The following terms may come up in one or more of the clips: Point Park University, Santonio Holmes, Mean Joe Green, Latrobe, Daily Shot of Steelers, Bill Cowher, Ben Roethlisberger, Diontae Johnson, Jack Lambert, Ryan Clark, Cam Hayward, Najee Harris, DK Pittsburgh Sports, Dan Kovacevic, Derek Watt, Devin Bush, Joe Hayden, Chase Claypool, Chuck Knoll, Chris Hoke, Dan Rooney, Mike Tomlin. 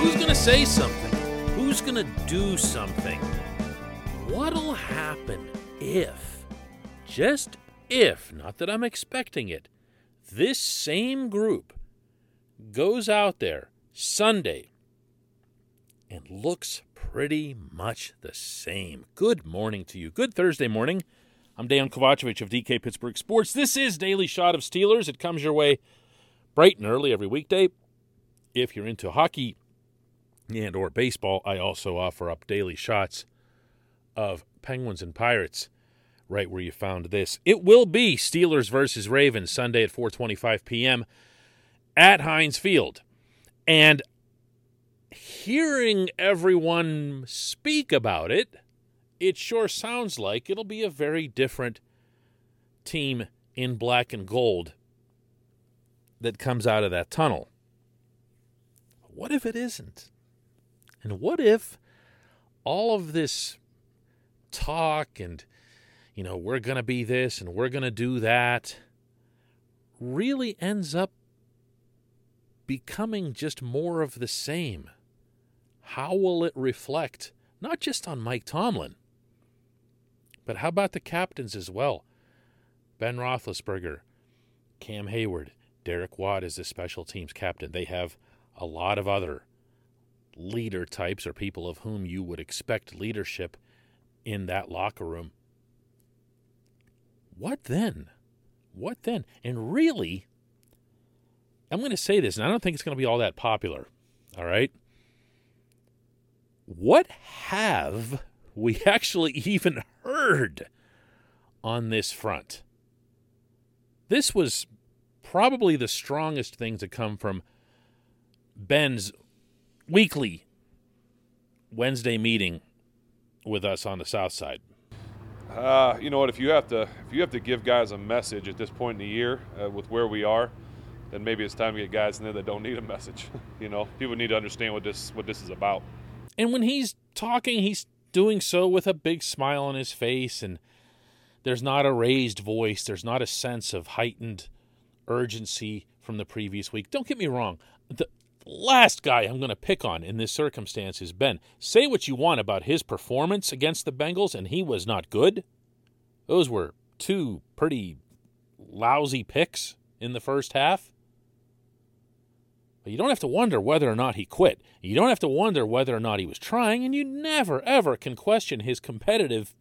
Who's going to say something? Who's going to do something? What'll happen if, just if, not that I'm expecting it, this same group goes out there Sunday and looks pretty much the same? Good morning to you. Good Thursday morning. I'm Dan Kovacevic of DK Pittsburgh Sports. This is Daily Shot of Steelers. It comes your way bright and early every weekday. If you're into hockey and or baseball, I also offer up daily shots of Penguins and Pirates right where you found this. It will be Steelers versus Ravens Sunday at 4:25 p.m. at Heinz Field. And hearing everyone speak about it, it sure sounds like it'll be a very different team in black and gold that comes out of that tunnel. What if it isn't? And what if all of this talk and, you know, we're going to be this and we're going to do that really ends up becoming just more of the same? How will it reflect, not just on Mike Tomlin, but how about the captains as well? Ben Roethlisberger, Cam Hayward, Derek Watt is the special teams captain. They have a lot of other leader types or people of whom you would expect leadership in that locker room. What then? What then? And really, I'm going to say this, and I don't think it's going to be all that popular, all right? What have we actually even heard on this front? This was probably the strongest thing to come from Ben's weekly Wednesday meeting with us on the South Side. You know what? If you have to give guys a message at this point in the year with where we are, then maybe it's time to get guys in there that don't need a message. You know, people need to understand what this is about. And when he's talking, he's doing so with a big smile on his face, and there's not a raised voice. There's not a sense of heightened urgency from the previous week. Don't get me wrong. The last guy I'm going to pick on in this circumstance is Ben. Say what you want about his performance against the Bengals, and he was not good. Those were two pretty lousy picks in the first half. But you don't have to wonder whether or not he quit. You don't have to wonder whether or not he was trying, and you never, ever can question his competitive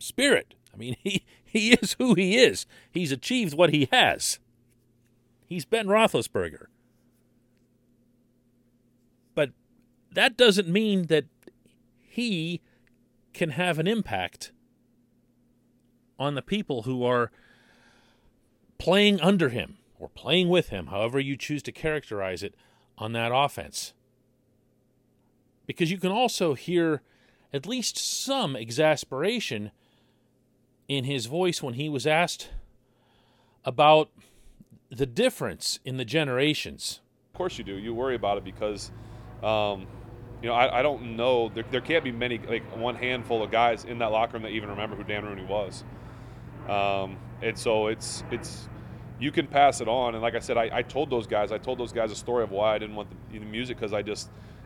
spirit. I mean, he is who he is. He's achieved what he has. He's Ben Roethlisberger. But that doesn't mean that he can have an impact on the people who are playing under him, or playing with him, however you choose to characterize it, on that offense. Because you can also hear at least some exasperation in his voice when he was asked about the difference in the generations. Of course you do. You worry about it because, you know, I don't know. There can't be many, like one handful of guys in that locker room that even remember who Dan Rooney was. And so it's you can pass it on. And like I said, I told those guys a story of why I didn't want the music, because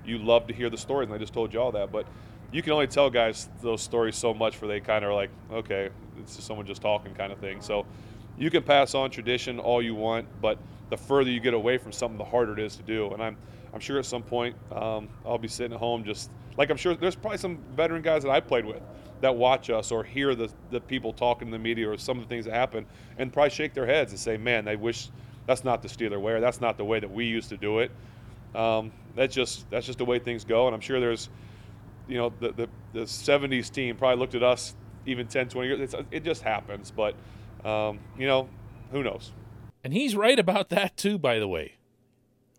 you love to hear the stories, and I just told you all that. But you can only tell guys those stories so much where they kind of are like, okay, it's just someone just talking kind of thing. So you can pass on tradition all you want, but the further you get away from something, the harder it is to do. And I'm sure at some point I'll be sitting at home just like I'm sure there's probably some veteran guys that I played with that watch us or hear the people talking in the media or some of the things that happen and probably shake their heads and say, man, they wish that's not the Steeler way or that's not the way that we used to do it. That's just the way things go. And I'm sure there's, you know, the 70s team probably looked at us even 10, 20 years. It just happens. But, you know, who knows? And he's right about that, too, by the way.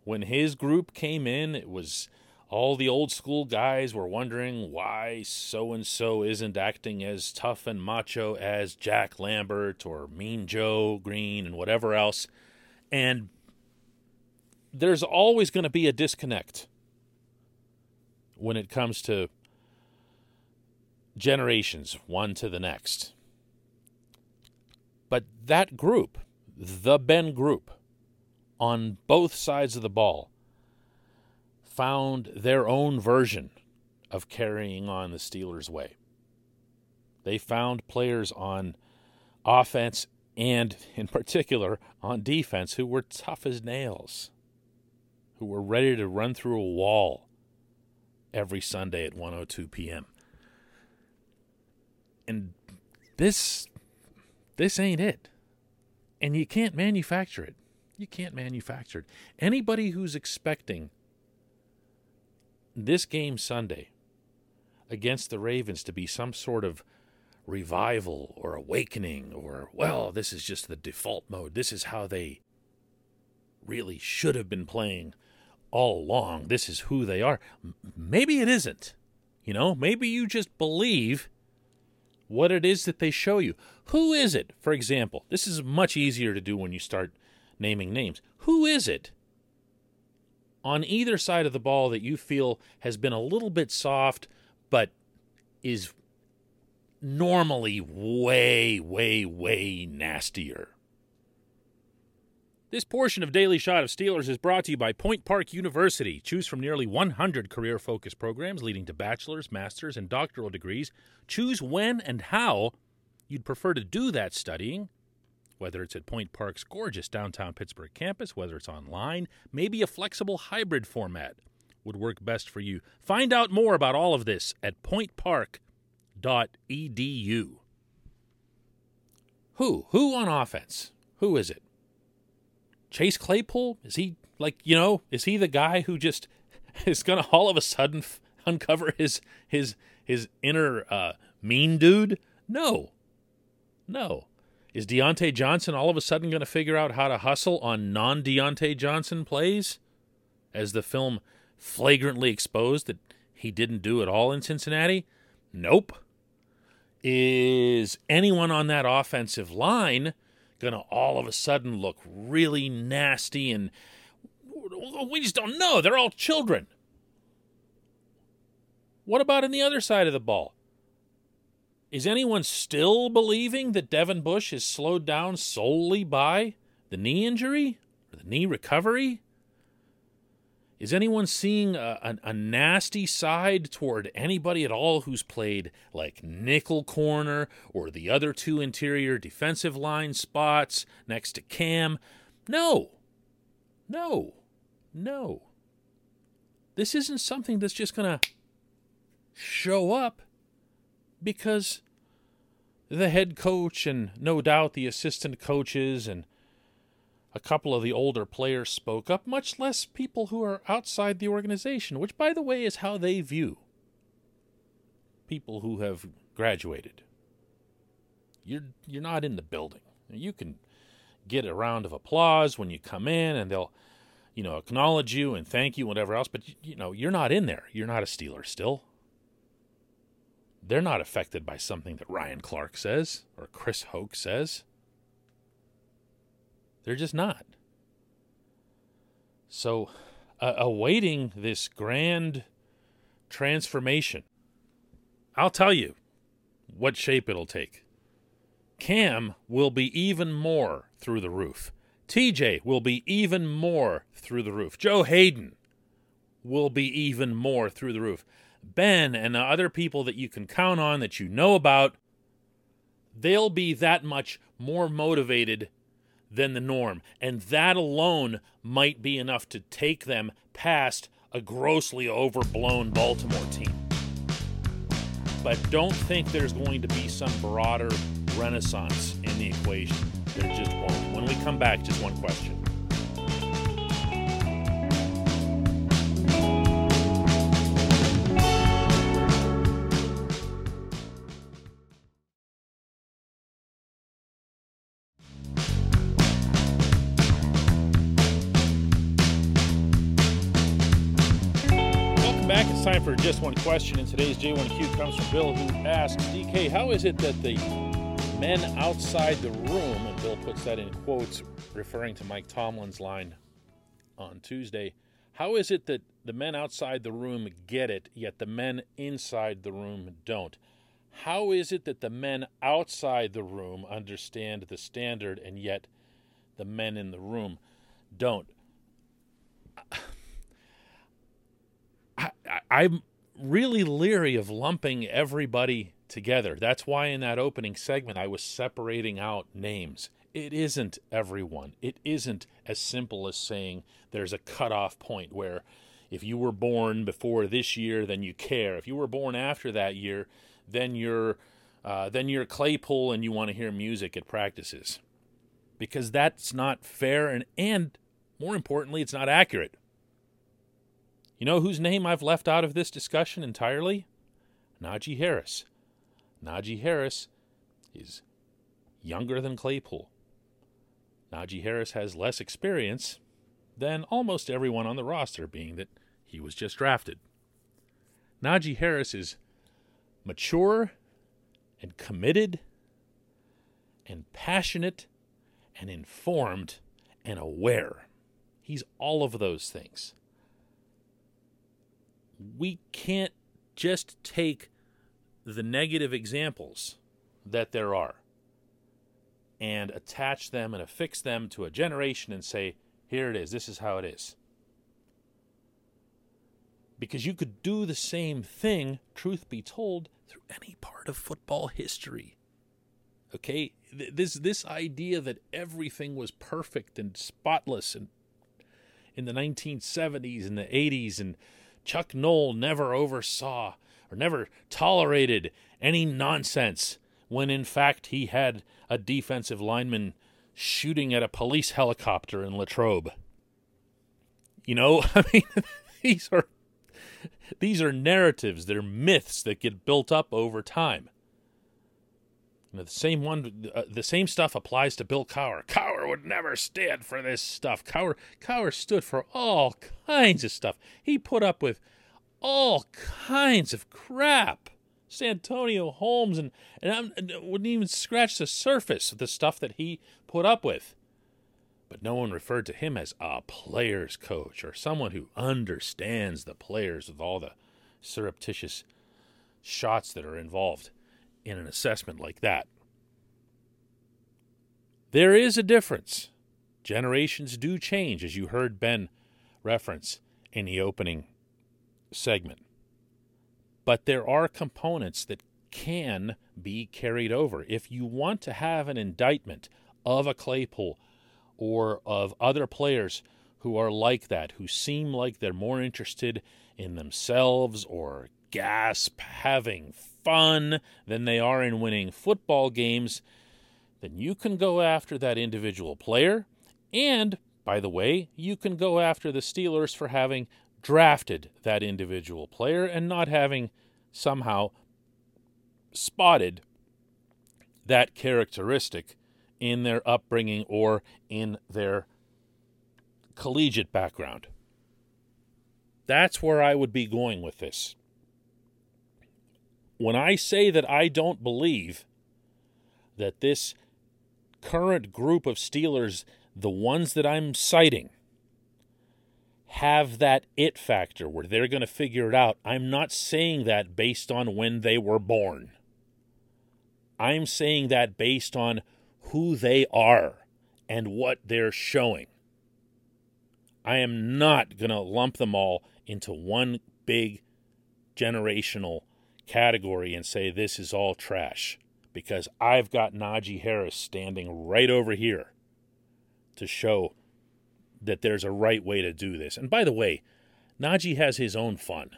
When his group came in, it was all the old school guys were wondering why so-and-so isn't acting as tough and macho as Jack Lambert or Mean Joe Green and whatever else. And there's always going to be a disconnect when it comes to generations, one to the next. But that group, the Ben group, on both sides of the ball, found their own version of carrying on the Steelers' way. They found players on offense and, in particular, on defense who were tough as nails, who were ready to run through a wall every Sunday at 1:02 p.m. And this ain't it. And you can't manufacture it. You can't manufacture it. Anybody who's expecting this game Sunday against the Ravens to be some sort of revival or awakening or, well, this is just the default mode. This is how they really should have been playing all along. This is who they are. Maybe it isn't. You know, maybe you just believe what it is that they show you. Who is it, for example? This is much easier to do when you start naming names. Who is it on either side of the ball that you feel has been a little bit soft, but is normally way, way, way nastier? This portion of Daily Shot of Steelers is brought to you by Point Park University. Choose from nearly 100 career-focused programs leading to bachelor's, master's, and doctoral degrees. Choose when and how you'd prefer to do that studying, whether it's at Point Park's gorgeous downtown Pittsburgh campus, whether it's online, maybe a flexible hybrid format would work best for you. Find out more about all of this at pointpark.edu. Who on offense? Who is it? Chase Claypool? Is he, like, you know, is he the guy who just is going to all of a sudden uncover his inner mean dude? No. Is Diontae Johnson all of a sudden going to figure out how to hustle on non-Diontae Johnson plays, as the film flagrantly exposed that he didn't do at all in Cincinnati? Nope. Is anyone on that offensive line going to all of a sudden look really nasty and we just don't know? They're all children. What about on the other side of the ball? Is anyone still believing that Devin Bush is slowed down solely by the knee injury or the knee recovery? Is anyone seeing a nasty side toward anybody at all who's played like nickel corner or the other two interior defensive line spots next to Cam? No. This isn't something that's just going to show up because the head coach and no doubt the assistant coaches and a couple of the older players spoke up, much less people who are outside the organization, which, by the way, is how they view people who have graduated. You're not in the building. You can get a round of applause when you come in, and they'll, you know, acknowledge you and thank you, whatever else. But, you know, you're not in there. You're not a Steeler still. They're not affected by something that Ryan Clark says or Chris Hoke says. They're just not. So awaiting this grand transformation, I'll tell you what shape it'll take. Cam will be even more through the roof. TJ will be even more through the roof. Joe Hayden will be even more through the roof. Ben and the other people that you can count on that you know about, they'll be that much more motivated than the norm. And that alone might be enough to take them past a grossly overblown Baltimore team. But don't think there's going to be some broader renaissance in the equation. There just won't. When we come back, just one question. Time for just one question, and today's J1Q comes from Bill, who asks, DK, how is it that the men outside the room, and Bill puts that in quotes referring to Mike Tomlin's line on Tuesday, how is it that the men outside the room get it, yet the men inside the room don't? How is it that the men outside the room understand the standard, and yet the men in the room don't? I'm really leery of lumping everybody together. That's why in that opening segment I was separating out names. It isn't everyone. It isn't as simple as saying there's a cutoff point where if you were born before this year, then you care. If you were born after that year, then you're Claypool and you want to hear music at practices. Because that's not fair, and more importantly, it's not accurate. You know whose name I've left out of this discussion entirely? Najee Harris. Najee Harris is younger than Claypool. Najee Harris has less experience than almost everyone on the roster, being that he was just drafted. Najee Harris is mature and committed and passionate and informed and aware. He's all of those things. We can't just take the negative examples that there are and attach them and affix them to a generation and say, here it is, this is how it is. Because you could do the same thing, truth be told, through any part of football history. Okay? This idea that everything was perfect and spotless and in the 1970s and the 80s and Chuck Knoll never oversaw or never tolerated any nonsense when, in fact, he had a defensive lineman shooting at a police helicopter in Latrobe. You know, I mean, these are narratives. They're myths that get built up over time. You know, the same stuff applies to Bill Cowher. Cowher would never stand for this stuff. Cowher stood for all kinds of stuff. He put up with all kinds of crap. Santonio Holmes, and I wouldn't even scratch the surface of the stuff that he put up with. But no one referred to him as a player's coach or someone who understands the players with all the surreptitious shots that are involved in an assessment like that. There is a difference. Generations do change, as you heard Ben reference in the opening segment. But there are components that can be carried over. If you want to have an indictment of a Claypool or of other players who are like that, who seem like they're more interested in themselves or gasp having fun than they are in winning football games, then you can go after that individual player. And, by the way, you can go after the Steelers for having drafted that individual player and not having somehow spotted that characteristic in their upbringing or in their collegiate background. That's where I would be going with this. When I say that I don't believe that this current group of Steelers, the ones that I'm citing, have that it factor where they're going to figure it out, I'm not saying that based on when they were born. I'm saying that based on who they are and what they're showing. I am not going to lump them all into one big generational category and say this is all trash, because I've got Najee Harris standing right over here to show that there's a right way to do this. And by the way, Najee has his own fun.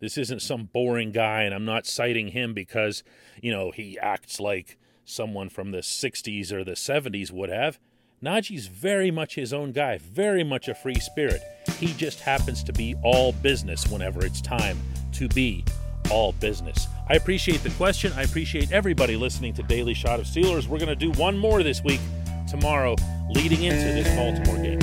This isn't some boring guy, and I'm not citing him because, you know, he acts like someone from the 60s or the 70s would have. Najee's very much his own guy, very much a free spirit. He just happens to be all business whenever it's time to be all business. I appreciate the question. I appreciate everybody listening to Daily Shot of Steelers. We're going to do one more this week, tomorrow, leading into this Baltimore game.